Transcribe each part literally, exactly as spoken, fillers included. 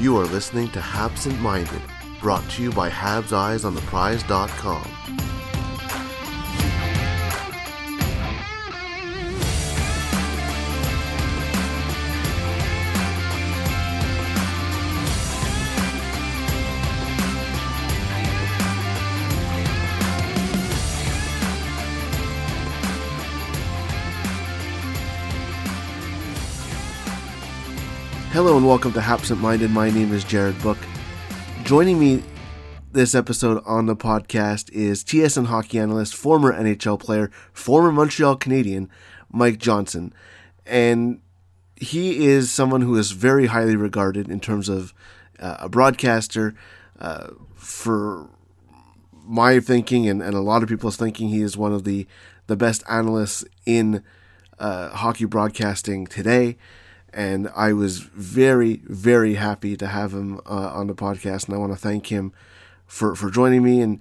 You are listening to Habsent Minded, brought to you by Habs Eyes On The Prize dot com. Hello and welcome to Habsent Minded. My name is Jared Book. Joining me this episode on the podcast is T S N hockey analyst, former N H L player, former Montreal Canadian, Mike Johnson. And he is someone who is very highly regarded in terms of uh, a broadcaster. Uh, for my thinking and, and a lot of people's thinking, he is one of the, the best analysts in uh, hockey broadcasting today. And I was very, very happy to have him uh, on the podcast, and I want to thank him for, for joining me. And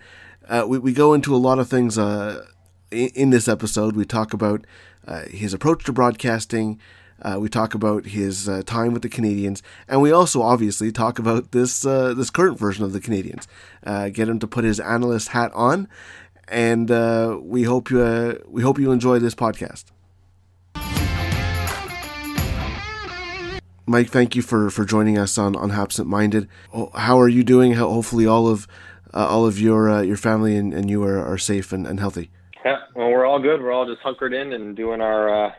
uh, we, we go into a lot of things uh, in, in this episode. We talk about uh, his approach to broadcasting. Uh, we talk about his uh, time with the Canadiens. And we also, obviously, talk about this uh, this current version of the Canadiens. Uh, get him to put his analyst hat on. And uh, we hope you uh, we hope you enjoy this podcast. Mike, thank you for, for joining us on, on Habsent Minded. How are you doing? How, hopefully all of uh, all of your uh, your family and, and you are, are safe and, and healthy. Yeah, well, we're all good. We're all just hunkered in and doing our uh,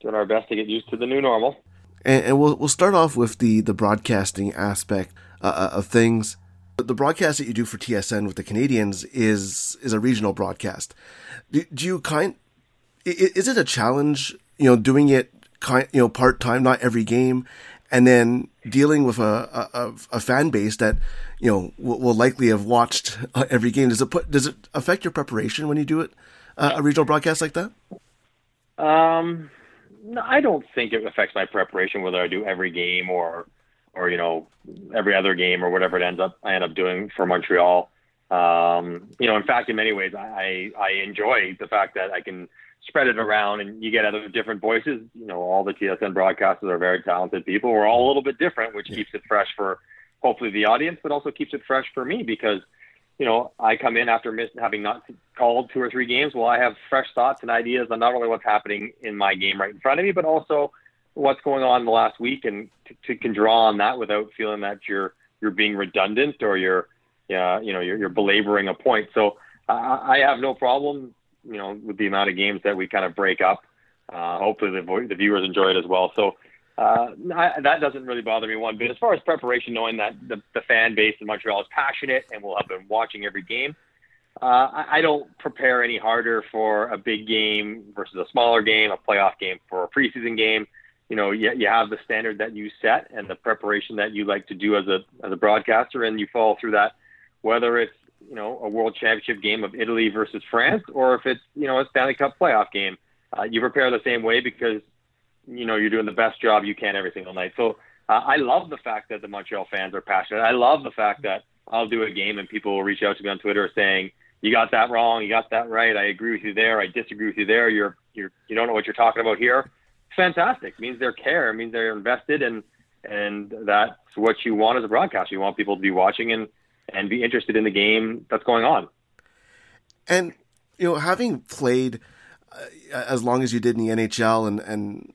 doing our best to get used to the new normal. And, and we'll we'll start off with the, the broadcasting aspect uh, of things. The broadcast that you do for T S N with the Canadiens is is a regional broadcast. Do, do you kind? Is it a challenge? You know, doing it. Kind, you know, part time, not every game, and then dealing with a a, a fan base that you know will, will likely have watched every game. Does it put? Does it affect your preparation when you do it uh, a regional broadcast like that? Um, no, I don't think it affects my preparation whether I do every game or or you know every other game or whatever it ends up I end up doing for Montreal. Um, you know, in fact, in many ways, I I enjoy the fact that I can spread it around and you get other different voices. You know, all the T S N broadcasters are very talented people. We're all a little bit different, which keeps it fresh for hopefully the audience, but also keeps it fresh for me because, you know, I come in after miss, having not called two or three games. Well, I have fresh thoughts and ideas on not only what's happening in my game right in front of me, but also what's going on in the last week and t- t- can draw on that without feeling that you're, you're being redundant or you're, uh, you know, you're, you're belaboring a point. So uh, I have no problem, you know, with the amount of games that we kind of break up. Uh, hopefully the, vo- the viewers enjoy it as well. So uh, I, that doesn't really bother me one bit. As far as preparation, knowing that the, the fan base in Montreal is passionate and will have been watching every game, uh, I, I don't prepare any harder for a big game versus a smaller game, a playoff game for a preseason game. You know, you, you have the standard that you set and the preparation that you like to do as a as a broadcaster, and you follow through that, whether it's, you know, a world championship game of Italy versus France, or if it's, you know, a Stanley Cup playoff game, uh, you prepare the same way because, you know, you're doing the best job you can every single night. So uh, I love the fact that the Montreal fans are passionate. I love the fact that I'll do a game and people will reach out to me on Twitter saying, you got that wrong. You got that right. I agree with you there. I disagree with you there. You're, you're, you don't know what you're talking about here. It's fantastic. It means they care. It means they're invested. And, and that's what you want as a broadcaster. You want people to be watching and, and be interested in the game that's going on. And, you know, having played uh, as long as you did in the N H L and, and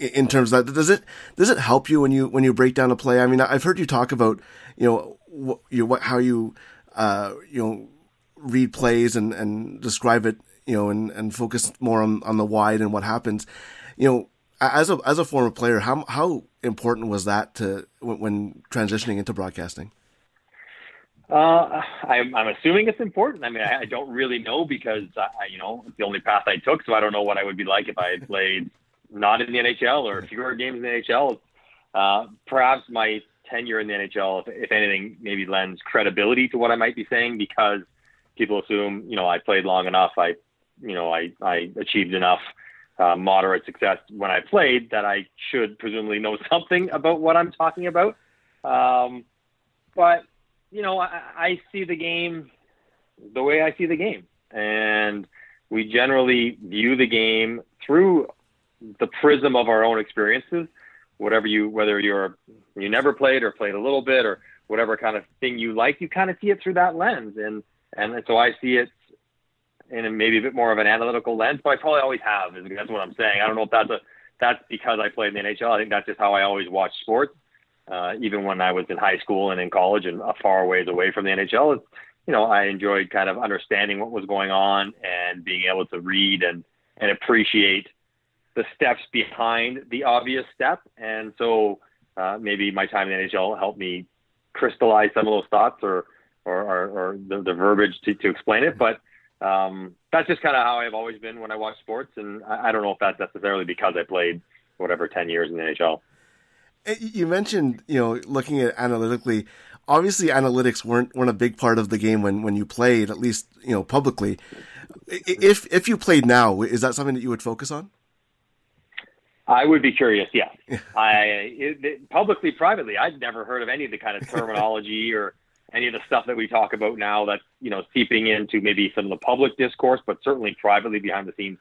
in terms of that, does it, does it help you when you, when you break down a play? I mean, I've heard you talk about, you know, what, you, what, how you, uh, you know, read plays and, and describe it, you know, and, and focus more on, on the wide and what happens, you know, as a, as a former player, how, how important was that to when, when transitioning into broadcasting? Uh, I'm, I'm assuming it's important. I mean, I, I don't really know because, I, you know, it's the only path I took, so I don't know what I would be like if I had played not in the N H L or fewer games in the N H L. Uh, perhaps my tenure in the N H L, if, if anything, maybe lends credibility to what I might be saying, because people assume, you know, I played long enough. I, you know, I, I achieved enough uh, moderate success when I played that I should presumably know something about what I'm talking about. Um, but, you know, I, I see the game the way I see the game. And we generally view the game through the prism of our own experiences, whatever you, whether you're, you never played or played a little bit or whatever kind of thing you like, you kind of see it through that lens. And, and so I see it in a, maybe a bit more of an analytical lens, but I probably always have, is that's what I'm saying. I don't know if that's a, that's because I played in the N H L. I think that's just how I always watch sports. Uh, even when I was in high school and in college and a far ways away from the N H L, it's, you know, I enjoyed kind of understanding what was going on and being able to read and, and appreciate the steps behind the obvious step. And so uh, maybe my time in the N H L helped me crystallize some of those thoughts or, or, or, or the, the verbiage to, to explain it. But um, that's just kind of how I've always been when I watch sports. And I, I don't know if that's necessarily because I played whatever ten years in the N H L. You mentioned, you know, looking at analytically, obviously analytics weren't, weren't a big part of the game when, when you played, at least, you know, publicly. If, if you played now, is that something that you would focus on? I would be curious. Yeah. I it, it, publicly, privately, I'd never heard of any of the kind of terminology or any of the stuff that we talk about now that's, you know, seeping into maybe some of the public discourse, but certainly privately behind the scenes,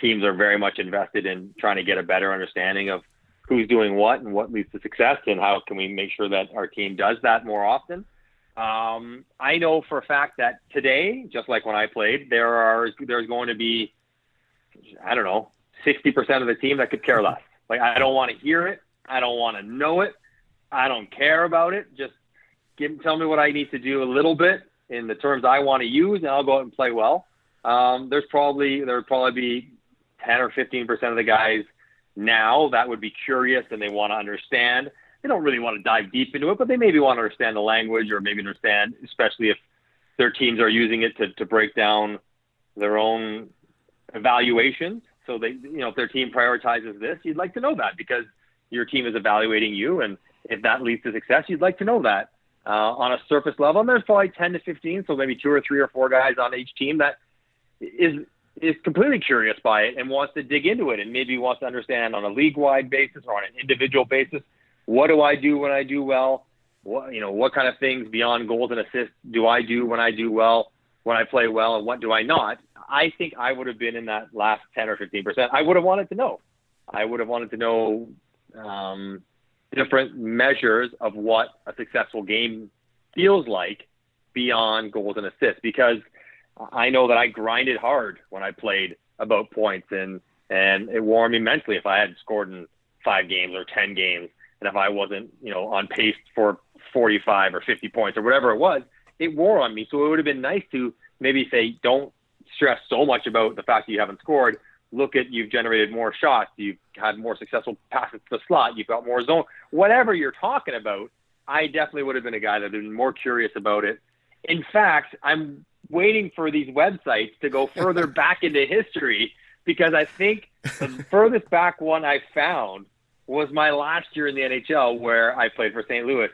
teams are very much invested in trying to get a better understanding of who's doing what and what leads to success and how can we make sure that our team does that more often. Um, I know for a fact that today, just like when I played, there are, there's going to be, I don't know, sixty percent of the team that could care less. Like, I don't want to hear it. I don't want to know it. I don't care about it. Just give, tell me what I need to do a little bit in the terms I want to use, and I'll go out and play well. Um, there's probably, there would probably be ten or fifteen percent of the guys now that would be curious and they want to understand. They don't really want to dive deep into it, but they maybe want to understand the language or maybe understand, especially if their teams are using it to, to break down their own evaluations. So they, you know, if their team prioritizes this, you'd like to know that because your team is evaluating you. And if that leads to success, you'd like to know that uh, on a surface level. And there's probably ten to fifteen. So maybe two or three or four guys on each team that is, is completely curious by it and wants to dig into it and maybe wants to understand on a league-wide basis or on an individual basis, what do I do when I do well? What, you know, what kind of things beyond goals and assists do I do when I do well, when I play well, and what do I not? I think I would have been in that last ten or fifteen percent. I would have wanted to know. I would have wanted to know um, different measures of what a successful game feels like beyond goals and assists, because I know that I grinded hard when I played about points, and, and it wore me mentally if I hadn't scored in five games or ten games. And if I wasn't, you know, on pace for forty-five or fifty points or whatever it was, it wore on me. So it would have been nice to maybe say, don't stress so much about the fact that you haven't scored. Look at, you've generated more shots. You've had more successful passes to the slot. You've got more zone, whatever you're talking about. I definitely would have been a guy that would have been more curious about it. In fact, I'm waiting for these websites to go further back into history, because I think the furthest back one I found was my last year in the N H L where I played for Saint Louis.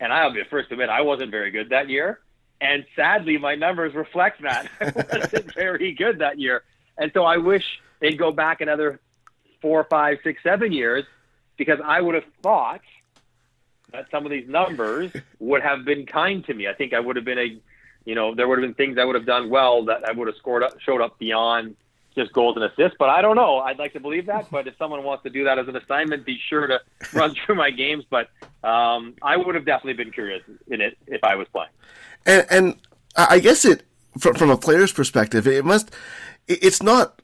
And I'll be the first to admit, I wasn't very good that year. And sadly, my numbers reflect that. I wasn't very good that year. And so I wish they'd go back another four, five, six, seven years, because I would have thought that some of these numbers would have been kind to me. I think I would have been a, you know, there would have been things I would have done well that I would have scored up, showed up beyond just goals and assists. But I don't know. I'd like to believe that. But if someone wants to do that as an assignment, be sure to run through my games. But um, I would have definitely been curious in it if I was playing. And, and I guess it, from, from a player's perspective, it must, it's not,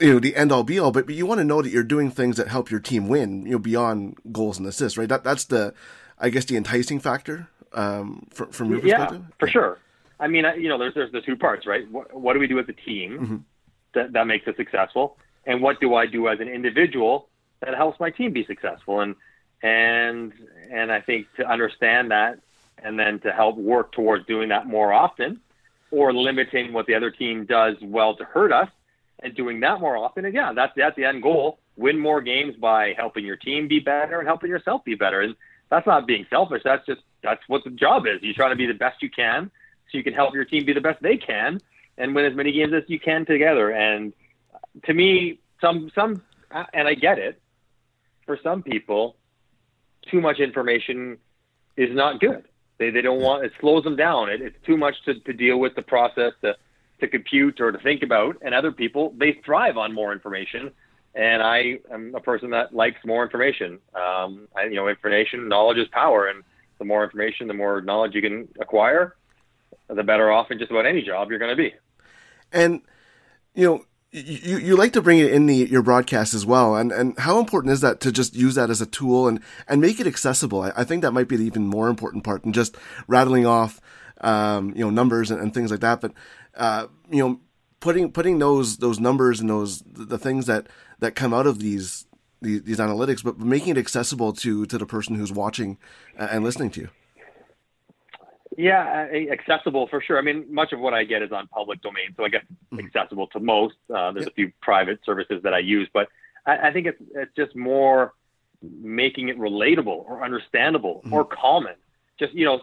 you know, the end all be all, but you want to know that you're doing things that help your team win, you know, beyond goals and assists, right? That That's the, I guess, the enticing factor um, from, from your perspective. Yeah, for sure. I mean, you know, there's, there's the two parts, right? What, what do we do as a team mm-hmm. that, that makes us successful? And what do I do as an individual that helps my team be successful? And, and, and I think to understand that, and then to help work towards doing that more often, or limiting what the other team does well to hurt us and doing that more often. And yeah, that's, that's the end goal. win more games by helping your team be better and helping yourself be better. And that's not being selfish. That's just, that's what the job is. You're trying to be the best you can so you can help your team be the best they can and win as many games as you can together. And to me, some, some, and I get it, for some people, too much information is not good. They they don't want, it slows them down. It, it's too much to, to deal with the process, to, to compute or to think about. And other people, they thrive on more information. And I am a person that likes more information. Um, I, you know, information, knowledge is power. And the more information, the more knowledge you can acquire, the better off in just about any job you're going to be. And, you know, You you like to bring it in the, your broadcast as well, and, and how important is that to just use that as a tool and, and make it accessible? I, I think that might be the even more important part than just rattling off, um, you know, numbers and, and things like that. But uh, you know, putting putting those those numbers and those the things that, that come out of these, these these analytics, but making it accessible to to the person who's watching and listening to you. Yeah, accessible for sure. I mean, much of what I get is on public domain, so I guess mm-hmm. accessible to most. Uh, there's yep. a few private services that I use, but I, I think it's it's just more making it relatable or understandable mm-hmm. or common. Just, you know,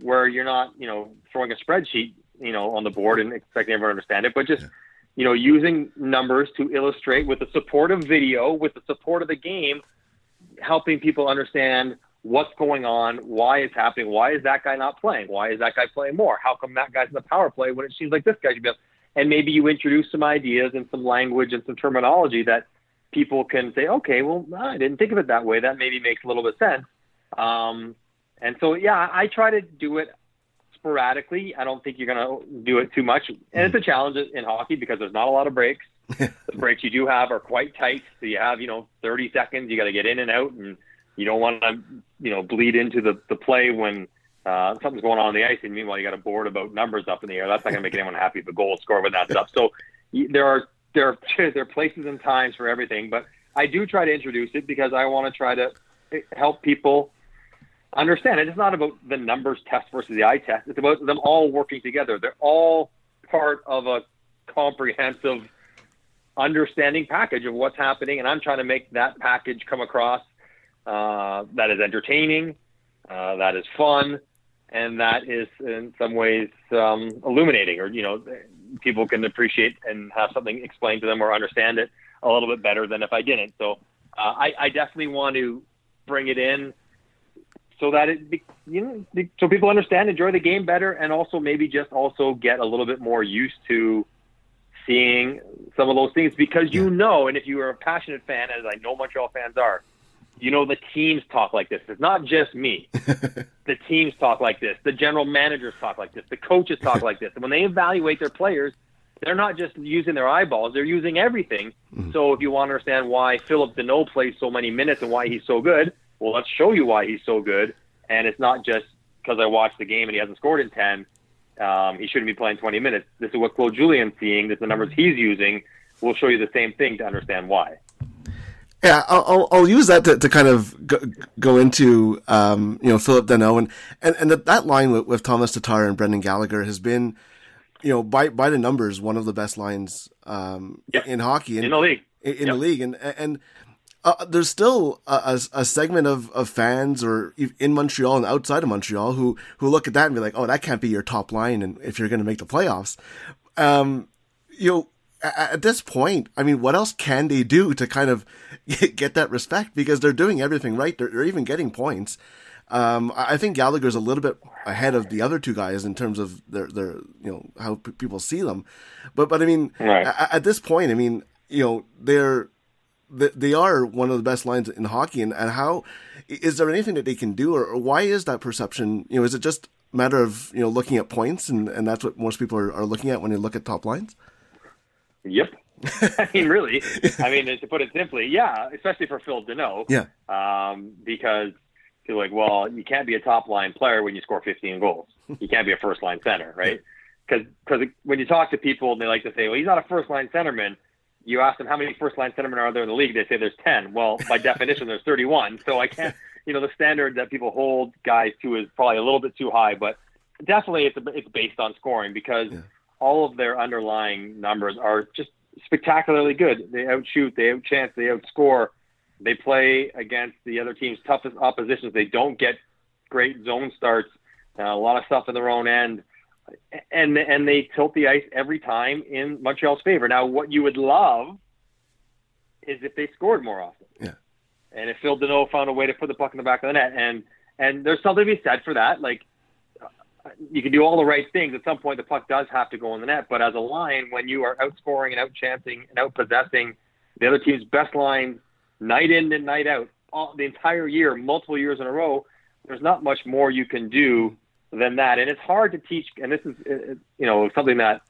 where you're not, you know, throwing a spreadsheet, you know, on the board and expecting everyone to understand it, but just, yeah. you know, using numbers to illustrate with the support of video, with the support of the game, helping people understand what's going on, why it's happening, why is that guy not playing, why is that guy playing more, how come that guy's in the power play when it seems like this guy should be up? And maybe you introduce some ideas and some language and some terminology that people can say, okay, well, I didn't think of it that way. That maybe makes a little bit of sense. Um, and so, yeah, I try to do it sporadically. I don't think you're going to do it too much. And it's a challenge in hockey because there's not a lot of breaks. The breaks you do have are quite tight. So you have, you know, thirty seconds, you got to get in and out, and you don't want to, you know, bleed into the, the play when uh, something's going on on the ice, and meanwhile you got a board about numbers up in the air. That's not going to make anyone happy. The goal score when that's up. So there are there are, there are places and times for everything. But I do try to introduce it because I want to try to help people understand it. It's not about the numbers test versus the eye test. It's about them all working together. They're all part of a comprehensive understanding package of what's happening, and I'm trying to make that package come across. Uh, that is entertaining, uh, that is fun, and that is in some ways um, illuminating, or, you know, people can appreciate and have something explained to them or understand it a little bit better than if I didn't. So uh, I, I definitely want to bring it in so that it, be, you know, so people understand, enjoy the game better, and also maybe just also get a little bit more used to seeing some of those things, because, you know, and if you are a passionate fan, as I know Montreal fans are, you know, the teams talk like this. It's not just me. The teams talk like this. The general managers talk like this. The coaches talk like this. And when they evaluate their players, they're not just using their eyeballs. They're using everything. Mm-hmm. So if you want to understand why Phillip Danault plays so many minutes and why he's so good, well, let's show you why he's so good. And it's not just because I watched the game and he hasn't scored in ten. Um, he shouldn't be playing twenty minutes. This is what Claude Julien's seeing. This is the numbers he's using. We'll show you the same thing to understand why. Yeah, I'll I'll use that to, to kind of go, go into um, you know, Phillip Danault and and and that line with, with Tomáš Tatar and Brendan Gallagher has been, you know, by by the numbers, one of the best lines um, yep. in hockey in, in the league in, in yep. the league and and uh, there's still a, a, a segment of, of fans or in Montreal and outside of Montreal who who look at that and be like, oh, that can't be your top line, and if you're going to make the playoffs, um, you know. At this point, I mean, what else can they do to kind of get that respect? Because they're doing everything right. They're, they're even getting points. Um, I think Gallagher's a little bit ahead of the other two guys in terms of their, their you know, how p- people see them. But, but I mean, right. a- at this point, I mean, you know, they're they, they are one of the best lines in hockey. And, and how is there anything that they can do, or, or why is that perception? You know, is it just a matter of, you know, looking at points, and, and that's what most people are, are looking at when they look at top lines? Yep. I mean, really. I mean, to put it simply, yeah, especially for Phil Danault. Yeah. Um, because you're like, well, you can't be a top-line player when you score fifteen goals. You can't be a first-line center, right? Because when you talk to people, they like to say, well, he's not a first-line centerman. You ask them, how many first-line centermen are there in the league? They say there's ten. Well, by definition, there's thirty-one. So I can't – you know, the standard that people hold guys to is probably a little bit too high. But definitely it's, a, it's based on scoring, because yeah. – all of their underlying numbers are just spectacularly good. They outshoot, they outchance, they outscore. They play against the other team's toughest oppositions. They don't get great zone starts, uh, a lot of stuff in their own end. And and they tilt the ice every time in Montreal's favor. Now, what you would love is if they scored more often. Yeah. And if Phillip Danault found a way to put the puck in the back of the net. And, and there's something to be said for that. Like, you can do all the right things. At some point, the puck does have to go in the net. But as a line, when you are outscoring and outchancing and outpossessing the other team's best line night in and night out, all, the entire year, multiple years in a row, there's not much more you can do than that. And it's hard to teach. And this is, you know, something that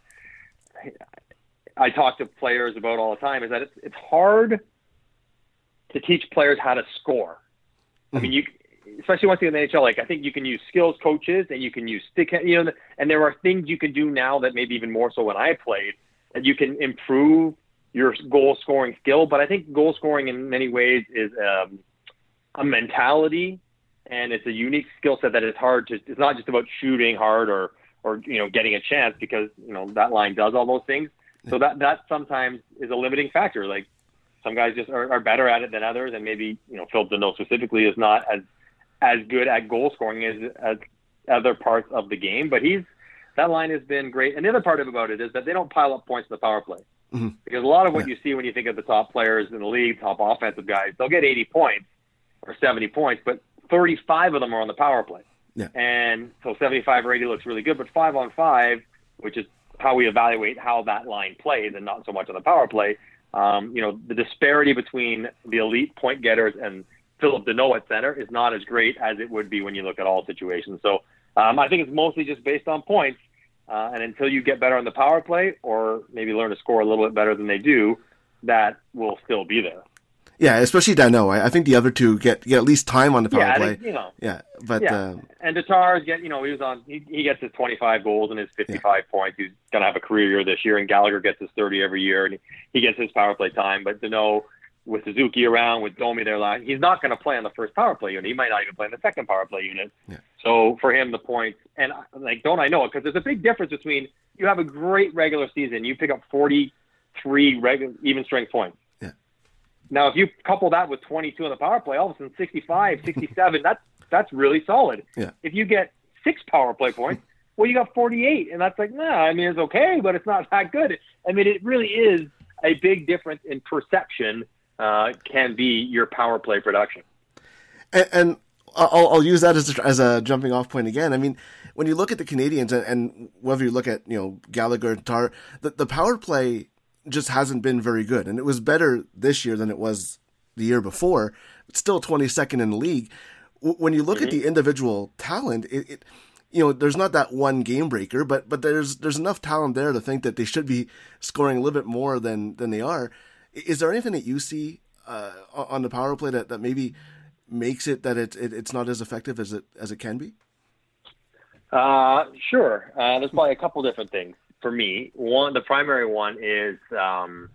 I talk to players about all the time, is that it's, it's hard to teach players how to score. I mean, you, especially once you get in the N H L, like, I think you can use skills coaches and you can use stick, you know, and there are things you can do now that maybe even more so when I played, that you can improve your goal scoring skill. But I think goal scoring in many ways is um, a mentality, and it's a unique skill set that is hard to, it's not just about shooting hard or, or, you know, getting a chance, because, you know, that line does all those things. So that, that sometimes is a limiting factor. Like, some guys just are, are better at it than others. And maybe, you know, Phillip Danault specifically is not as, as good at goal scoring as, as other parts of the game, but he's, that line has been great. And the other part of about it is that they don't pile up points in the power play, mm-hmm. because a lot of what yeah. you see when you think of the top players in the league, top offensive guys, they'll get eighty points or seventy points, but thirty-five of them are on the power play. Yeah. And so seventy-five or eighty looks really good, but five on five, which is how we evaluate how that line plays and not so much on the power play. Um, you know, the disparity between the elite point getters and Phillip Danault at center is not as great as it would be when you look at all situations. So um, I think it's mostly just based on points. Uh, and until you get better on the power play, or maybe learn to score a little bit better than they do, that will still be there. Yeah, especially Danault. I think the other two get, get at least time on the power yeah, play. They, you know, yeah, but yeah. Uh, and Tatar get you know he was on he, he gets his twenty-five goals and his fifty-five yeah. points. He's gonna have a career year this year, and Gallagher gets his thirty every year, and he, he gets his power play time. But Danault, with Suzuki around, with Domi there, line, he's not gonna play on the first power play unit. He might not even play in the second power play unit. Yeah. So for him, the points, and like don't I know it, because there's a big difference between you have a great regular season, you pick up forty-three regular even strength points. Now, if you couple that with twenty-two on the power play, all of a sudden sixty-five, sixty-seven, that's, that's really solid. Yeah. If you get six power play points, well, you got forty-eight, and that's like, nah, I mean, it's okay, but it's not that good. I mean, it really is a big difference in perception uh, can be your power play production. And, and I'll, I'll use that as a, as a jumping off point again. I mean, when you look at the Canadiens, and, and whether you look at, you know, Gallagher and Tatar, the, the power play just hasn't been very good. And it was better this year than it was the year before. It's still twenty-second in the league. When you look mm-hmm. at the individual talent, it, it, you know, there's not that one game breaker, but, but there's, there's enough talent there to think that they should be scoring a little bit more than, than they are. Is there anything that you see uh, on the power play that, that maybe makes it that it, it, it's not as effective as it, as it can be? Uh, sure. Uh, there's probably a couple different things. For me, one, the primary one is um,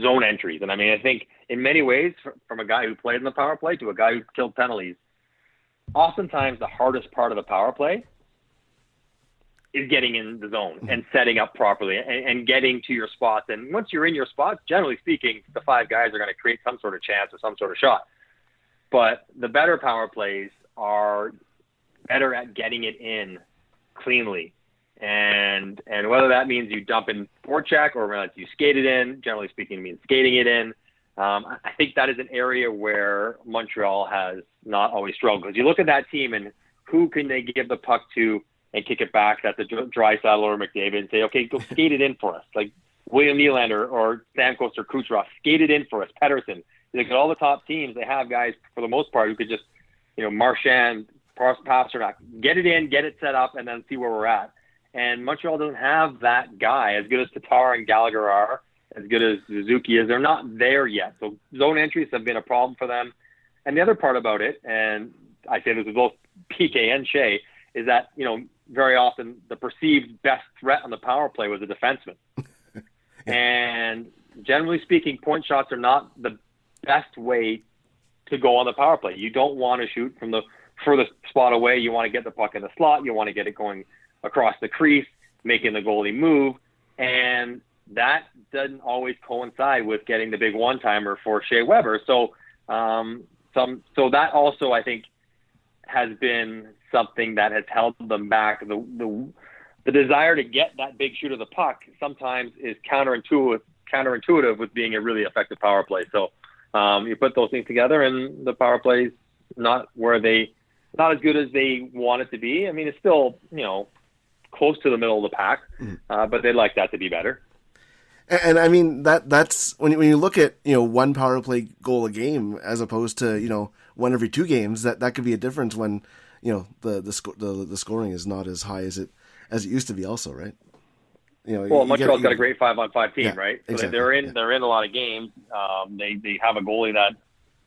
zone entries. And I mean, I think in many ways, from a guy who played in the power play to a guy who killed penalties, oftentimes the hardest part of the power play is getting in the zone and setting up properly and, and getting to your spots. And once you're in your spots, generally speaking, the five guys are going to create some sort of chance or some sort of shot. But the better power plays are better at getting it in cleanly. And and whether that means you dump in forecheck or whether you skate it in, generally speaking, it means skating it in. Um, I think that is an area where Montreal has not always struggled. Because you look at that team and who can they give the puck to and kick it back? That's a Draisaitl or McDavid, and say, okay, go skate it in for us. Like William Nylander or Stamkos or Kucherov, skate it in for us. Pettersson. You look at all the top teams, they have guys for the most part who could just, you know, Marchand, Pasternak, get it in, get it set up, and then see where we're at. And Montreal doesn't have that guy. As good as Tatar and Gallagher are, as good as Suzuki is, they're not there yet. So zone entries have been a problem for them. And the other part about it, and I say this with both P K and Shea, is that, you know, very often the perceived best threat on the power play was a defenseman. And generally speaking, point shots are not the best way to go on the power play. You don't want to shoot from the furthest spot away. You want to get the puck in the slot. You want to get it going across the crease, making the goalie move. And that doesn't always coincide with getting the big one-timer for Shea Weber. So, um, some, so that also, I think, has been something that has held them back. The, the, the desire to get that big shoot of the puck sometimes is counterintuitive, counterintuitive with being a really effective power play. So um, you put those things together, and the power play's not where they, not as good as they want it to be. I mean, it's still, you know, close to the middle of the pack, uh, but they'd like that to be better. And, and I mean, that that's when you, when you look at, you know, one power play goal a game as opposed to, you know, one every two games, that, that could be a difference when, you know, the the, sco- the the scoring is not as high as it as it used to be also, right? You know, well, you Montreal's get, you, got a great five-on-five team, yeah, right? So exactly, they're in yeah. they're in a lot of games. Um, they, they have a goalie that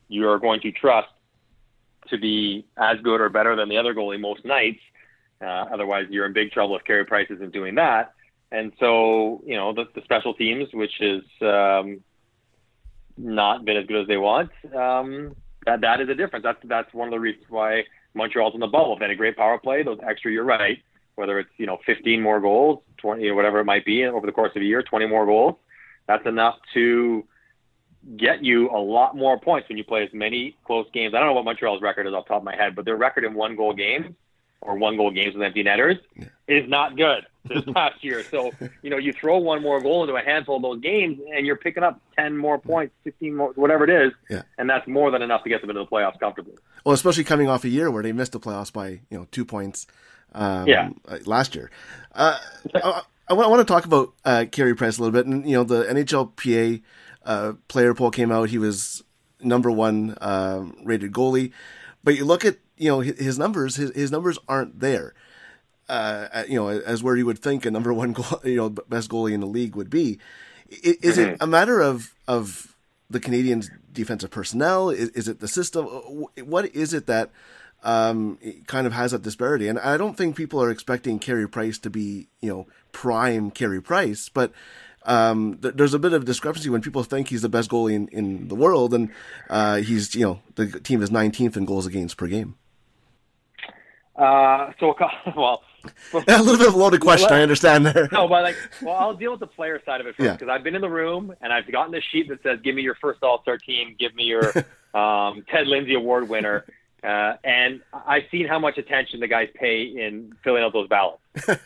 you are going to trust to be as good or better than the other goalie most nights. Uh, otherwise, you're in big trouble if Carey Price isn't doing that. And so, you know, the, the special teams, which is um, not been as good as they want, um, that that is a difference. That's that's one of the reasons why Montreal's in the bubble. They had a great power play. Those extra, you're right, whether it's, you know, fifteen more goals, twenty, you know, whatever it might be over the course of a year, twenty more goals, that's enough to get you a lot more points when you play as many close games. I don't know what Montreal's record is off the top of my head, but their record in one goal games or one goal games with empty netters yeah. is not good this past year. So, you know, you throw one more goal into a handful of those games and you're picking up ten more points, fifteen more, whatever it is. Yeah. And that's more than enough to get them into the playoffs comfortably. Well, especially coming off a year where they missed the playoffs by, you know, two points um, yeah. last year. Uh, I, I want to talk about uh, Carey Price a little bit. And, you know, the N H L P A uh, player poll came out. He was number one uh, rated goalie. But you look at, you know, his numbers, his, his numbers aren't there, uh, you know, as where you would think a number one goal, you know, best goalie in the league would be. Is, is it a matter of, of the Canadiens' defensive personnel? Is, is it the system? What is it that um, kind of has that disparity? And I don't think people are expecting Carey Price to be, you know, prime Carey Price, but Um, there's a bit of discrepancy when people think he's the best goalie in, in the world, and uh, he's, you know, the team is nineteenth in goals against per game. Uh, so, well, well a little bit of a loaded question. Well, I understand there. No, but like, well, I'll deal with the player side of it first, because yeah. I've been in the room and I've gotten this sheet that says, "Give me your first All-Star team. Give me your um, Ted Lindsay Award winner." Uh, and I've seen how much attention the guys pay in filling out those ballots.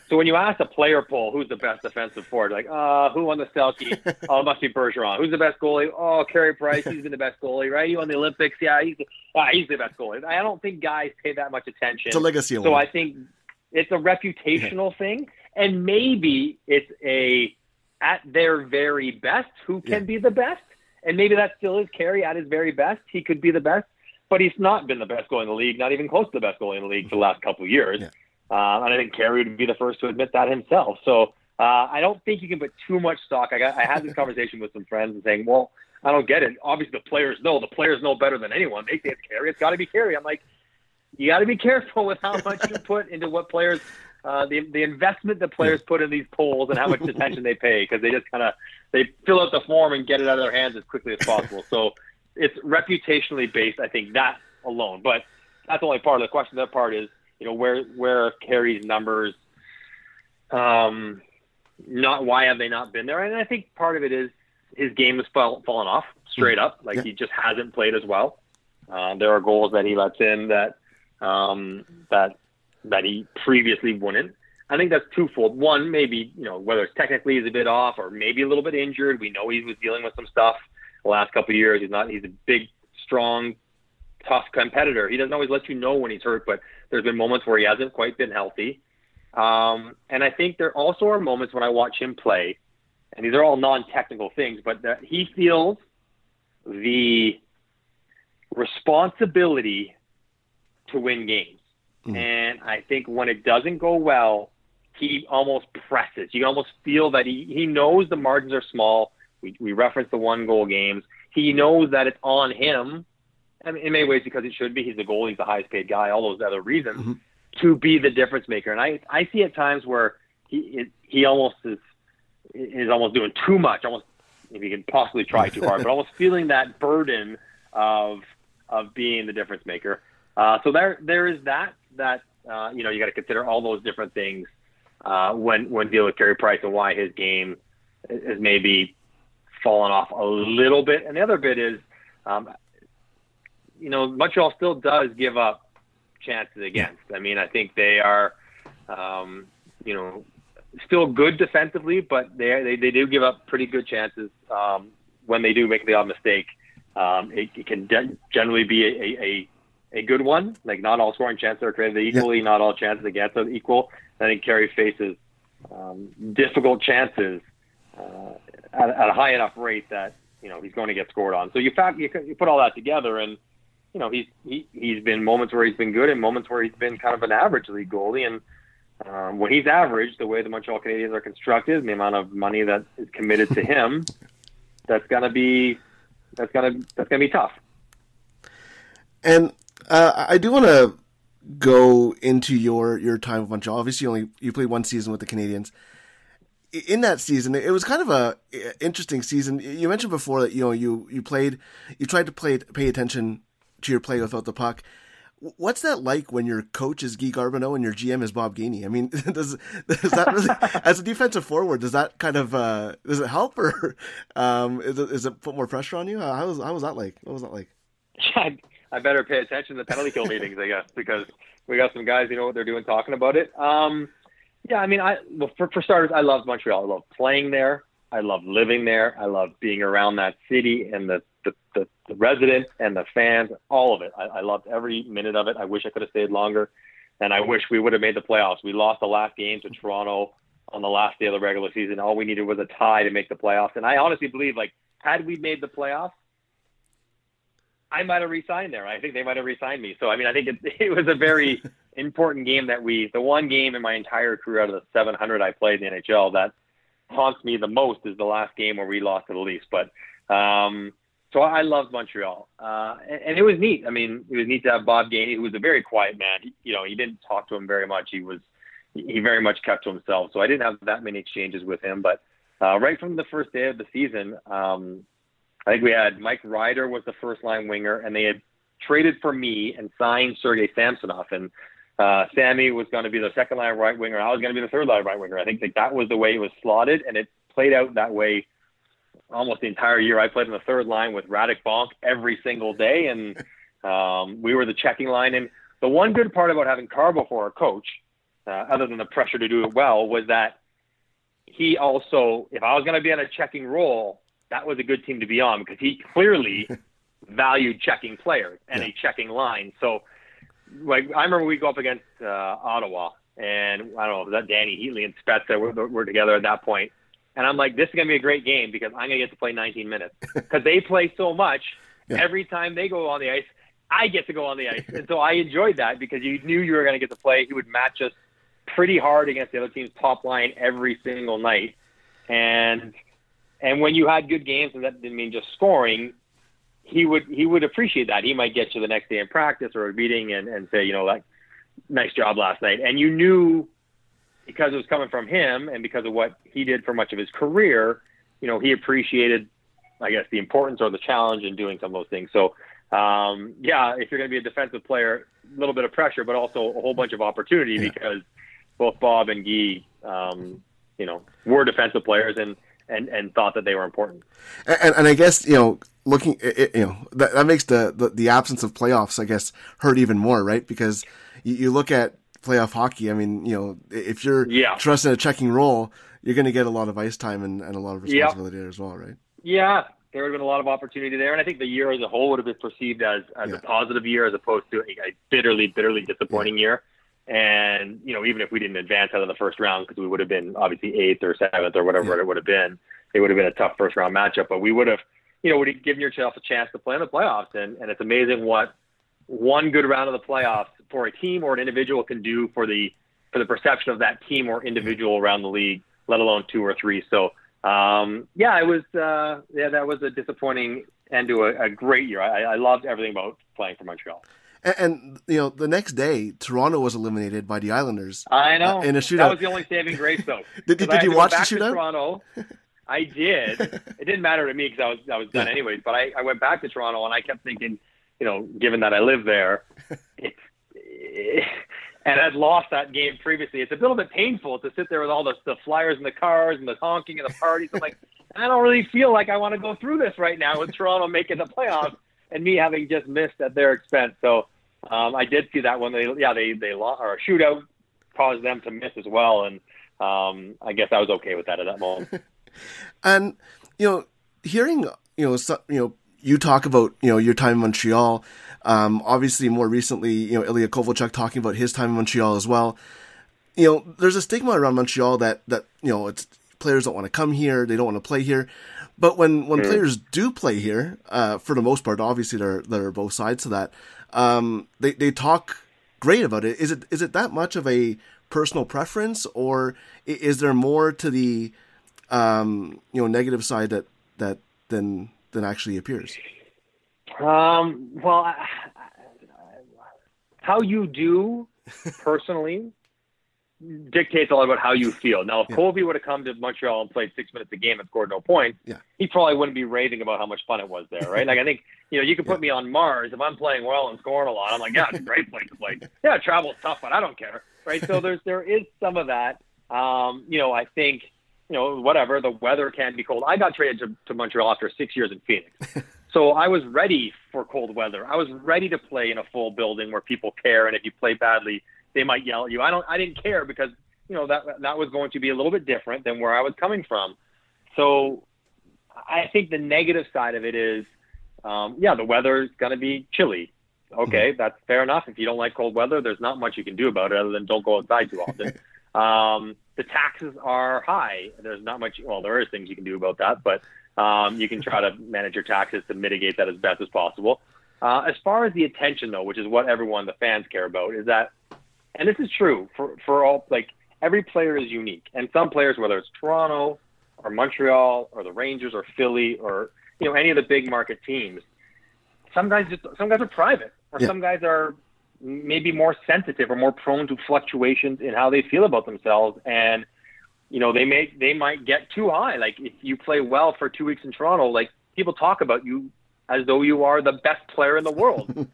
So when you ask a player poll, who's the best defensive forward? Like, uh, who won the Selke? Oh, it must be Bergeron. Who's the best goalie? Oh, Carey Price. He's been the best goalie, right? He won the Olympics. Yeah, he's the, ah, he's the best goalie. I don't think guys pay that much attention. It's a legacy award. So I think it's a reputational yeah. thing. And maybe it's a, at their very best, who can yeah. be the best? And maybe that still is Carey at his very best. He could be the best. But he's not been the best goalie in the league, not even close to the best goalie in the league for the last couple of years. Yeah. Uh, and I think Carey would be the first to admit that himself. So uh, I don't think you can put too much stock. I, got, I had this conversation with some friends and saying, well, I don't get it. Obviously, the players know. The players know better than anyone. They say it's Carey. It's got to be Carey. I'm like, you got to be careful with how much you put into what players, uh, the the investment that players put in these polls and how much attention they pay, because they just kind of they fill out the form and get it out of their hands as quickly as possible. So it's reputationally based, I think, that alone. But that's only part of the question. That part is, you know, where where Carey's numbers, um, not why have they not been there? And I think part of it is his game has fall, fallen off straight up. Like yeah. he just hasn't played as well. Uh, there are goals that he lets in that um, that that he previously wouldn't. I think that's twofold. One, maybe, you know, whether it's technically he's a bit off or maybe a little bit injured. We know he was dealing with some stuff the last couple of years. He's not, he's a big, strong, tough competitor. He doesn't always let you know when he's hurt, but there's been moments where he hasn't quite been healthy. Um, and I think there also are moments when I watch him play, and these are all non-technical things, but that he feels the responsibility to win games. Mm. And I think when it doesn't go well, he almost presses. You almost feel that he, he knows the margins are small. We, we reference the one-goal games. He knows that it's on him, and in many ways because it should be. He's the goalie, he's the highest-paid guy, all those other reasons, mm-hmm. to be the difference maker. And I, I see at times where he he almost is is almost doing too much, almost if he can possibly try too hard, but almost feeling that burden of of being the difference maker. Uh, so there there is that that uh, you know you got to consider all those different things uh, when when dealing with Carey Price and why his game has maybe fallen off a little bit. And the other bit is, um, you know, Montreal still does give up chances against. I mean, I think they are, um, you know, still good defensively, but they, they they do give up pretty good chances. Um, when they do make the odd mistake, um, it, it can de- generally be a, a a good one. Like, not all scoring chances are created equally. Yeah. Not all chances against are equal. I think Carey faces um, difficult chances uh, at, at a high enough rate that, you know, he's going to get scored on. So you fact you, you put all that together, and you know he's he, he's been moments where he's been good and moments where he's been kind of an average league goalie. And Um, when he's average, the way the Montreal Canadiens are constructed, and the amount of money that is committed to him, that's gonna be that's gonna that's gonna be tough. And uh, I do want to go into your your time with Montreal. Obviously, you only you played one season with the Canadiens. In that season, it was kind of a interesting season. You mentioned before that you know you you played, you tried to play pay attention to your play without the puck. What's that like when your coach is Guy Carbonneau and your G M is Bob Gainey? I mean, does does that really, as a defensive forward, does that kind of uh, does it help or um, is it, is it put more pressure on you? How was how was that like? What was that like? I, I better pay attention to the penalty kill meetings, I guess, because we got some guys who know what they're doing talking about it. Um, yeah, I mean, I well, for, for starters, I love Montreal. I love playing there. I love living there. I love being around that city and the the, the, the residents and the fans, all of it. I, I loved every minute of it. I wish I could have stayed longer, and I wish we would have made the playoffs. We lost the last game to Toronto on the last day of the regular season. All we needed was a tie to make the playoffs. And I honestly believe, like, had we made the playoffs, I might have re-signed there. I think they might have re-signed me. So, I mean, I think it, it was a very important game that we – the one game in my entire career out of the seven hundred I played in the N H L that haunts me the most is the last game where we lost to the Leafs. But um, – So I loved Montreal, uh, and, and it was neat. I mean, it was neat to have Bob Gainey, who was a very quiet man. He, you know, he didn't talk to him very much. He was, he very much kept to himself. So I didn't have that many exchanges with him. But uh, right from the first day of the season, um, I think we had Mike Ryder was the first line winger, and they had traded for me and signed Sergei Samsonov. And uh, Sammy was going to be the second line right winger. I was going to be the third line right winger. I think that, that was the way it was slotted, and it played out that way. Almost the entire year, I played on the third line with Radek Bonk every single day, and um, we were the checking line. And the one good part about having Carbo for our coach, uh, other than the pressure to do it well, was that he also, if I was going to be on a checking role, that was a good team to be on because he clearly valued checking players and yeah. a checking line. So, like, I remember we go up against uh, Ottawa, and I don't know, was that Danny Heatley and Spezza were, were together at that point. And I'm like, this is going to be a great game because I'm going to get to play nineteen minutes because they play so much. Yeah. Every time they go on the ice, I get to go on the ice. And so I enjoyed that because you knew you were going to get to play. He would match us pretty hard against the other team's top line every single night. And and when you had good games, and that didn't mean just scoring, he would he would appreciate that. He might get you the next day in practice or a meeting and, and say, you know, like, nice job last night. And you knew, because it was coming from him and because of what he did for much of his career, you know, he appreciated, I guess, the importance or the challenge in doing some of those things. So, um, yeah, if you're going to be a defensive player, a little bit of pressure, but also a whole bunch of opportunity yeah. because both Bob and Guy, um, you know, were defensive players and, and, and thought that they were important. And, and I guess, you know, looking, it, you know, that, that makes the, the, the absence of playoffs, I guess, hurt even more, right? Because you, you look at playoff hockey, I mean, you know, if you're yeah. trusting a checking role, you're going to get a lot of ice time and, and a lot of responsibility yeah. there as well, right? Yeah, there would have been a lot of opportunity there, and I think the year as a whole would have been perceived as, as yeah. a positive year as opposed to a bitterly, bitterly disappointing yeah. year. And, you know, even if we didn't advance out of the first round, because we would have been obviously eighth or seventh or whatever yeah. it would have been, it would have been a tough first round matchup, but we would have, you know, would have given yourself a chance to play in the playoffs, and, and it's amazing what one good round of the playoffs for a team or an individual can do for the for the perception of that team or individual around the league, let alone two or three. So, um, yeah, it was uh, yeah that was a disappointing end to a, a great year. I, I loved everything about playing for Montreal. And, and you know, the next day, Toronto was eliminated by the Islanders. I know uh, in a shootout. That was the only saving grace, though. did did, did you watch the shootout? Toronto. I did. It didn't matter to me because I was I was done yeah. anyways. But I, I went back to Toronto and I kept thinking, you know, given that I live there, it's, it, and had lost that game previously. It's a little bit painful to sit there with all the, the flyers and the cars and the honking and the parties. I'm like, I don't really feel like I want to go through this right now with Toronto making the playoffs and me having just missed at their expense. So um, I did see that when they, yeah, they, they lost, or a shootout caused them to miss as well. And um, I guess I was okay with that at that moment. And, you know, hearing, you know, so, you know, you talk about, you know, your time in Montreal. Um, obviously, more recently, you know, Ilya Kovalchuk talking about his time in Montreal as well. You know, there's a stigma around Montreal that, that you know, it's players don't want to come here, they don't want to play here. But when, when mm. players do play here, uh, for the most part, obviously there are, there are both sides to that. Um, they they talk great about it. Is it is it that much of a personal preference, or is there more to the um, you know negative side that that than than actually appears? Um, well, I, I, how you do personally dictates a lot about how you feel. Now, if yeah. Kobe would have come to Montreal and played six minutes a game and scored no points, yeah. he probably wouldn't be raving about how much fun it was there, right? Like, I think, you know, you could put yeah. me on Mars. If I'm playing well and scoring a lot, I'm like, yeah, it's a great place to play. Yeah, travel's tough, but I don't care, right? So there's there is some of that. Um, you know, I think, you know, whatever, the weather can be cold. I got traded to, to Montreal after six years in Phoenix. So I was ready for cold weather. I was ready to play in a full building where people care, and if you play badly, they might yell at you. I don't. I didn't care because you know that that was going to be a little bit different than where I was coming from. So I think the negative side of it is, um, yeah, the weather's going to be chilly. Okay, mm-hmm. that's fair enough. If you don't like cold weather, there's not much you can do about it other than don't go outside too often. um, the taxes are high. There's not much. Well, there are things you can do about that, but um, you can try to manage your taxes to mitigate that as best as possible. Uh, as far as the attention, though, which is what everyone, the fans, care about, is that. And this is true for, for all, like, every player is unique. And some players, whether it's Toronto or Montreal or the Rangers or Philly or, you know, any of the big market teams, some guys just, some guys are private or yeah. some guys are maybe more sensitive or more prone to fluctuations in how they feel about themselves. And, you know, they may, they might get too high. Like, if you play well for two weeks in Toronto, like, people talk about you as though you are the best player in the world.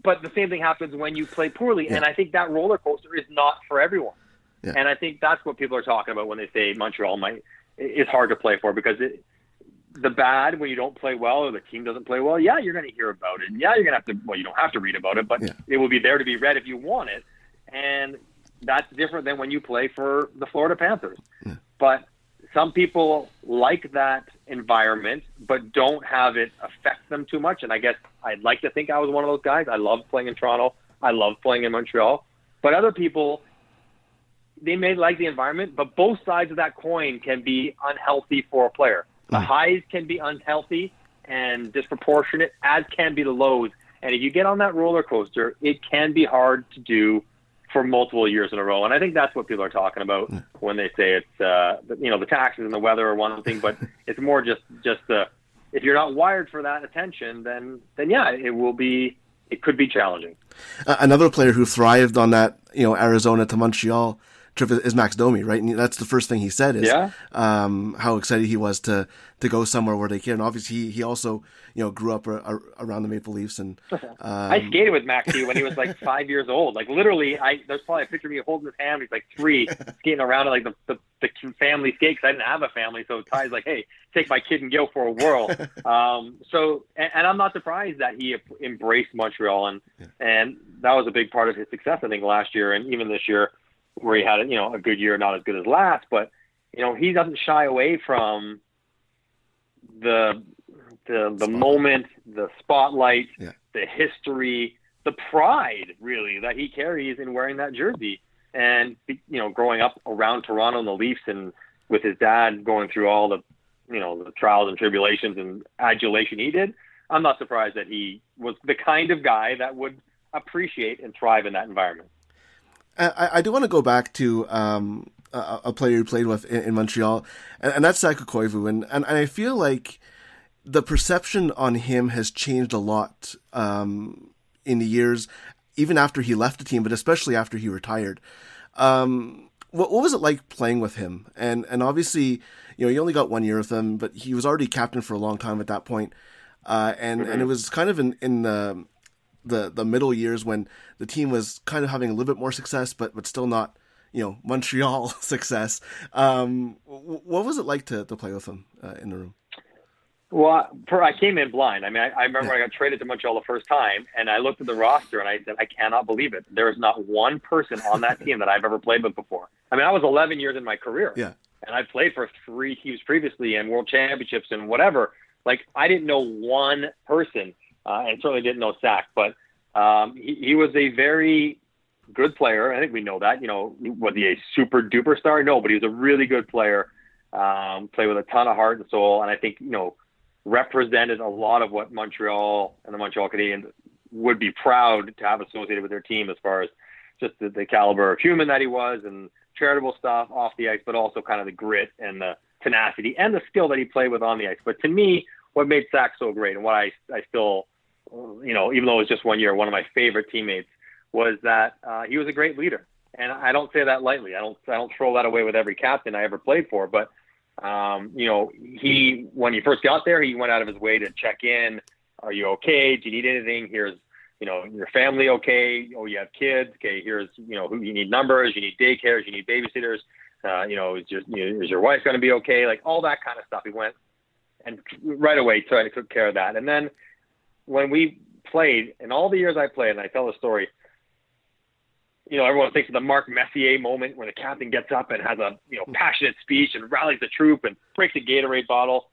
But the same thing happens when you play poorly. Yeah. And I think that roller coaster is not for everyone. Yeah. And I think that's what people are talking about when they say Montreal might is hard to play for, because it, the bad, when you don't play well or the team doesn't play well, yeah, you're going to hear about it. Yeah, you're going to have to, well, you don't have to read about it, but yeah. it will be there to be read if you want it. And that's different than when you play for the Florida Panthers. Yeah. But some people like that environment, but don't have it affect them too much. And I guess I'd like to think I was one of those guys. I love playing in Toronto. I love playing in Montreal. But other people, they may like the environment, but both sides of that coin can be unhealthy for a player. The highs can be unhealthy and disproportionate, as can be the lows. And if you get on that roller coaster, it can be hard to do for multiple years in a row. And I think that's what people are talking about yeah. when they say it's, uh, you know, the taxes and the weather are one thing, but it's more just, just the, uh, if you're not wired for that attention, then, then yeah, it will be, it could be challenging. Uh, another player who thrived on that, you know, Arizona to Montreal trip is Max Domi, right? And that's the first thing he said is yeah. um, how excited he was to, to go somewhere where they care. And obviously he, he also, you know, grew up a, a, around the Maple Leafs. And um... I skated with Maxie when he was like five years old. Like, literally, I there's probably a picture of me holding his hand. He's like three, skating around at like the, the, the family skate, because I didn't have a family. So Ty's like, hey, take my kid and go for a whirl. Um, so, and, and I'm not surprised that he embraced Montreal. And, yeah. and that was a big part of his success, I think, last year and even this year, where he had, you know, a good year, not as good as last, but, you know, he doesn't shy away from the the the spotlight. moment, the spotlight, yeah. the history, the pride, really, that he carries in wearing that jersey. And, you know, growing up around Toronto and the Leafs, and with his dad going through all the, you know, the trials and tribulations and adulation he did, I'm not surprised that he was the kind of guy that would appreciate and thrive in that environment. I, I do want to go back to um, a, a player you played with in, in Montreal, and, and that's Saku Koivu. And, and I feel like the perception on him has changed a lot um, in the years, even after he left the team, but especially after he retired. Um, what, what was it like playing with him? And and obviously, you know, you only got one year with him, but he was already captain for a long time at that point. Uh, and, mm-hmm. and it was kind of in, in the... the the middle years when the team was kind of having a little bit more success, but but still not, you know, Montreal success. Um, what was it like to, to play with him uh, in the room? Well, for, I came in blind. I mean, I, I remember yeah. I got traded to Montreal the first time, and I looked at the roster, and I said, I cannot believe it. There is not one person on that team that I've ever played with before. I mean, I was eleven years in my career, yeah. and I played for three teams previously and world championships and whatever. Like, I didn't know one person, uh, and certainly didn't know Sack, but um, he, he was a very good player. I think we know that. You know, was he a super-duper star? No, but he was a really good player, um, played with a ton of heart and soul, and I think, you know, represented a lot of what Montreal and the Montreal Canadiens would be proud to have associated with their team as far as just the, the caliber of human that he was and charitable stuff off the ice, but also kind of the grit and the tenacity and the skill that he played with on the ice. But to me, what made Sack so great and what I, I still, you know, even though it was just one year, one of my favorite teammates was that uh, he was a great leader. And I don't say that lightly. I don't, I don't throw that away with every captain I ever played for, but Um, you know, he, when he first got there, he went out of his way to check in. Are you okay? Do you need anything? Here's, you know, your family okay? Oh, you have kids? Okay, here's, you know, who you need numbers, you need daycares, you need babysitters. Uh, you know, is your, is your wife going to be okay? Like all that kind of stuff. He went and right away tried to take care of that. And then when we played, and all the years I played, and I tell the story, you know, everyone thinks of the Marc Messier moment when the captain gets up and has a, you know, passionate speech and rallies the troop and breaks a Gatorade bottle.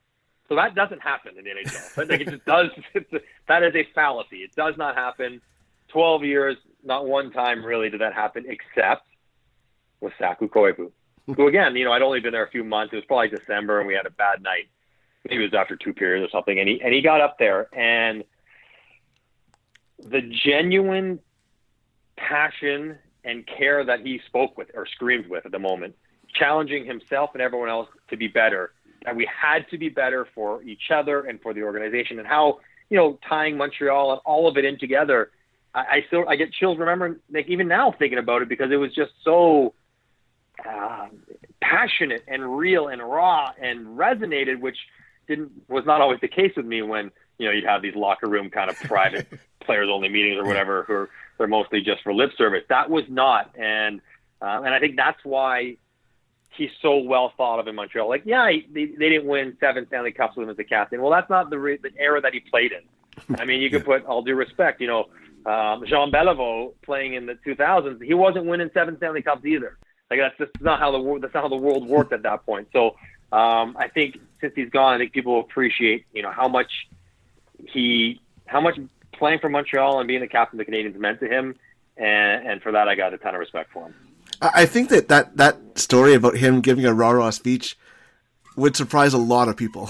So that doesn't happen in the N H L. But like it just does. It's a, that is a fallacy. It does not happen. Twelve years, not one time really did that happen, except with Saku Koivu, who again, you know, I'd only been there a few months. It was probably December, and we had a bad night. Maybe it was after two periods or something. And he and he got up there, and the genuine passion and care that he spoke with or screamed with at the moment, challenging himself and everyone else to be better, that we had to be better for each other and for the organization, and how, you know, tying Montreal and all of it in together. I, I still, I get chills remembering, like even now thinking about it, because it was just so uh, passionate and real and raw and resonated, which didn't, was not always the case with me when, you know, you'd have these locker room kind of private players only meetings or whatever, who are, they're mostly just for lip service. That was not. And, uh, and I think that's why he's so well thought of in Montreal. Like, yeah, he, they, they didn't win seven Stanley Cups with him as a captain. Well, that's not the, re- the era that he played in. I mean, you could yeah. put all due respect, you know, um, Jean Beliveau playing in the two thousands, he wasn't winning seven Stanley Cups either. Like that's just not how the world, that's not how the world worked at that point. So um, I think since he's gone, I think people appreciate, you know, how much he, how much, playing for Montreal and being the captain of the Canadiens meant to him, and, and for that I got a ton of respect for him. I think that that, that story about him giving a rah-rah speech would surprise a lot of people.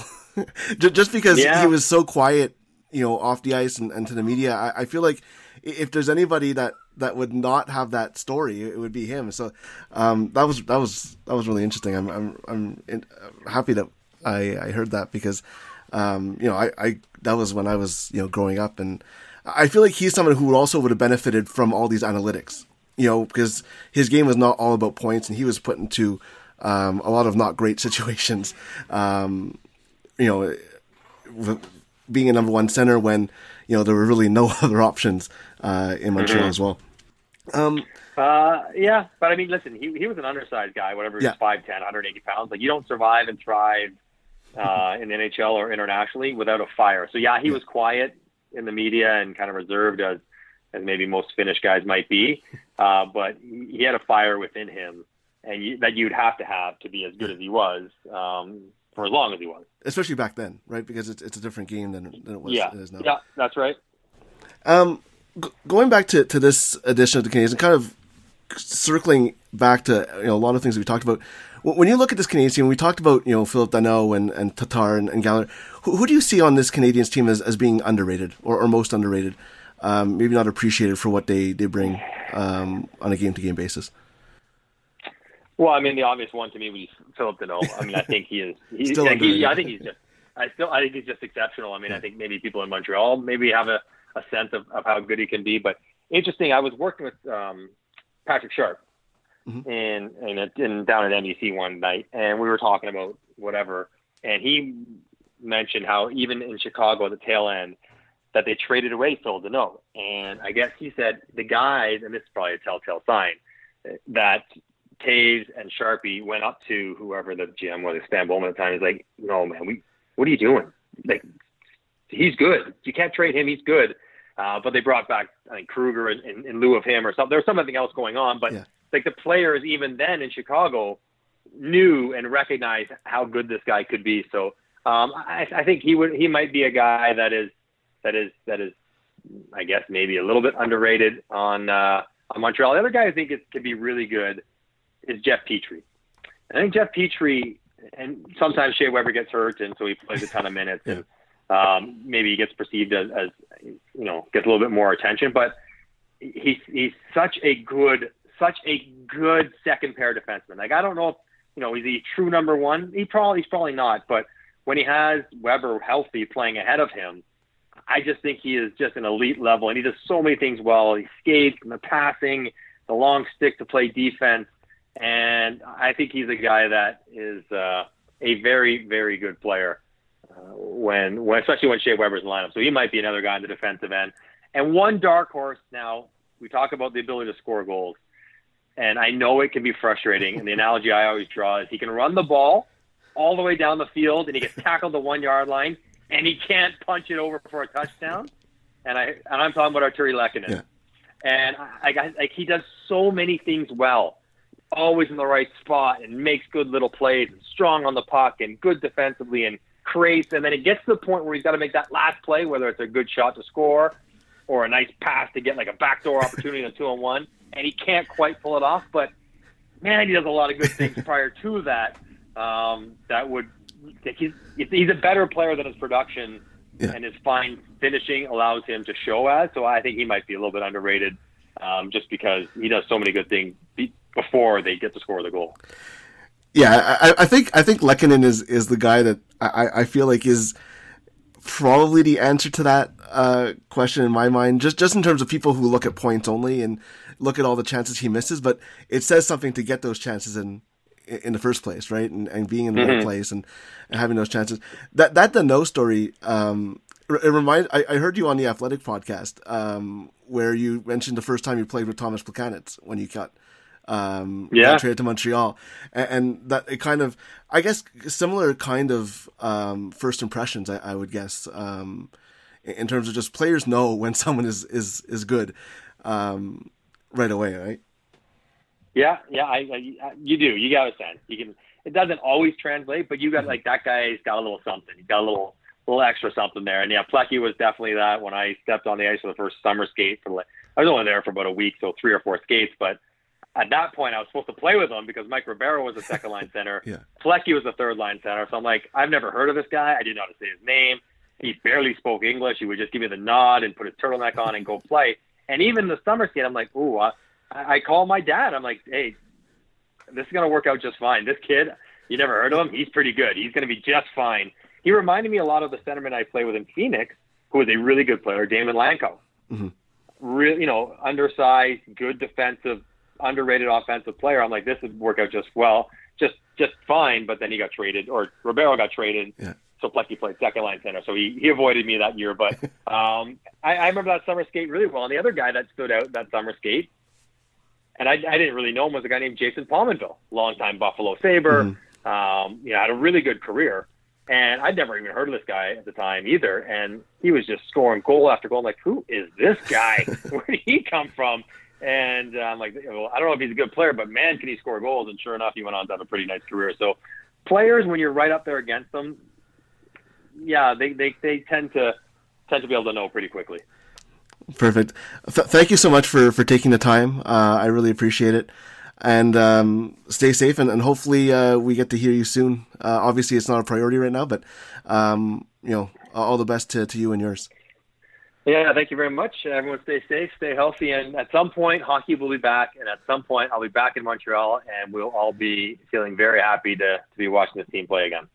Just because yeah. he was so quiet, you know, off the ice and, and to the media, I, I feel like if there's anybody that, that would not have that story, it would be him. So um, that was that was that was really interesting. I'm I'm I'm, in, I'm happy that I, I heard that because. Um, you know, I, I, that was when I was, you know, growing up, and I feel like he's someone who also would have benefited from all these analytics, you know, because his game was not all about points, and he was put into, um, a lot of not great situations. Um, you know, being a number one center when, you know, there were really no other options, uh, in Montreal mm-hmm. as well. Um, uh, yeah, but I mean, listen, he, he was an undersized guy, whatever, he was yeah. five ten, one hundred eighty pounds. Like you don't survive and thrive Uh, in the N H L or internationally without a fire. So yeah, he was quiet in the media and kind of reserved as, as maybe most Finnish guys might be. Uh, but he had a fire within him, and you, that you'd have to have to be as good as he was um, for as long as he was. Especially back then, right? Because it's it's a different game than, than it was yeah. it is now. Yeah, that's right. Um, g- going back to, to this edition of the Canadiens and kind of circling back to you know a lot of things that we talked about. When you look at this Canadiens team, we talked about, you know, Phillip Danault and, and Tatar and, and Gallagher. Who, who do you see on this Canadiens team as, as being underrated or, or most underrated? Um, maybe not appreciated for what they, they bring um, on a game-to-game basis. Well, I mean, the obvious one to me would be Phillip Danault. I mean, I think he is. He, still like he, I think he's just. I still. I think he's just exceptional. I mean, I think maybe people in Montreal maybe have a, a sense of, of how good he can be. But interesting, I was working with um, Patrick Sharp. Mm-hmm. And, and, it, and down at N B C one night, and we were talking about whatever, and he mentioned how even in Chicago at the tail end, that they traded away Phillip Danault. And I guess he said the guys, and this is probably a telltale sign, that Taves and Sharpie went up to whoever the G M was, Stan Bowman at the time, he's like, no, man, we, what are you doing? Like, he's good. You can't trade him. He's good. Uh, but they brought back, I think, Kruger in, in, in lieu of him or something. There was something else going on, but yeah. like the players even then in Chicago knew and recognized how good this guy could be. So um, I, I think he would, he might be a guy that is, that is, that is, I guess maybe a little bit underrated on, uh, on Montreal. The other guy I think is, could be really good is Jeff Petrie. I think Jeff Petrie, and sometimes Shea Weber gets hurt, and so he plays a ton of minutes. yeah. Um, maybe he gets perceived as, as, you know, gets a little bit more attention, but he's, he's such a good, such a good second pair defenseman. Like, I don't know if, you know, is he true number one? He probably, he's probably not, but when he has Weber healthy playing ahead of him, I just think he is just an elite level, and he does so many things well. He skates and the passing, the long stick to play defense. And I think he's a guy that is uh, a very, very good player. Uh, when, when, especially when Shea Weber's in the lineup. So he might be another guy on the defensive end. And one dark horse now, we talk about the ability to score goals. And I know it can be frustrating. And the analogy I always draw is he can run the ball all the way down the field and he gets tackled the one-yard line and he can't punch it over for a touchdown. And, I, and I'm talking about Artturi Lehkonen. Yeah. And I, I, like he does so many things well. Always in the right spot and makes good little plays and strong on the puck and good defensively and creates, and then it gets to the point where he's got to make that last play, whether it's a good shot to score or a nice pass to get like a backdoor opportunity on two on one, and he can't quite pull it off. But man, he does a lot of good things prior to that. Um, that would he's he's a better player than his production, yeah. and his fine finishing allows him to show as. So I think he might be a little bit underrated, um, just because he does so many good things before they get to score the goal. Yeah, I, I think I think Lehkonen is, is the guy that I, I feel like is probably the answer to that uh, question in my mind, just just in terms of people who look at points only and look at all the chances he misses, but it says something to get those chances in in the first place, right? And, and being in the mm-hmm. right place and, and having those chances. That that Danault story, um, it reminds, I, I heard you on the Athletic podcast um, where you mentioned the first time you played with Tomas Plekanec when you got Um, yeah. traded to Montreal, and, and that it kind of, I guess, similar kind of um, first impressions. I, I would guess um, in, in terms of just players know when someone is is is good um, right away, right? Yeah, yeah. I, I you do. You got a sense. You can. It doesn't always translate, but you got like that guy's got a little something. He's got a little little extra something there. And yeah, Plecky was definitely that. When I stepped on the ice for the first summer skate, for like I was only there for about a week, so three or four skates, but. At that point, I was supposed to play with him because Mike Ribeiro was a second-line center. yeah. Plecky was a third-line center. So I'm like, I've never heard of this guy. I didn't know how to say his name. He barely spoke English. He would just give me the nod and put his turtleneck on and go play. And even the summer skate, I'm like, ooh, I, I call my dad. I'm like, hey, this is going to work out just fine. This kid, you never heard of him? He's pretty good. He's going to be just fine. He reminded me a lot of the centerman I played with in Phoenix, who was a really good player, Damon Lanco. Mm-hmm. Really, you know, undersized, good defensive underrated offensive player. I'm like, this would work out just well, just just fine. But then he got traded, or Ribeiro got traded, yeah. so Plecky played second line center. So he, he avoided me that year. But um, I, I remember that summer skate really well. And the other guy that stood out that summer skate, and I, I didn't really know him, was a guy named Jason Palmanville, longtime Buffalo Sabre. Mm-hmm. Um, you know, had a really good career. And I'd never even heard of this guy at the time either. And he was just scoring goal after goal. I'm like, who is this guy? Where did he come from? And I'm um, like, well, I don't know if he's a good player, but man, can he score goals? And sure enough, he went on to have a pretty nice career. So players, when you're right up there against them, yeah, they, they, they tend to tend to be able to know pretty quickly. Perfect. Th- thank you so much for, for taking the time. Uh, I really appreciate it. And um, stay safe, and, and hopefully uh, we get to hear you soon. Uh, obviously, it's not a priority right now, but um, you know, all the best to, to you and yours. Yeah, thank you very much. Everyone stay safe, stay healthy, and at some point, hockey will be back, and at some point, I'll be back in Montreal, and we'll all be feeling very happy to, to be watching this team play again.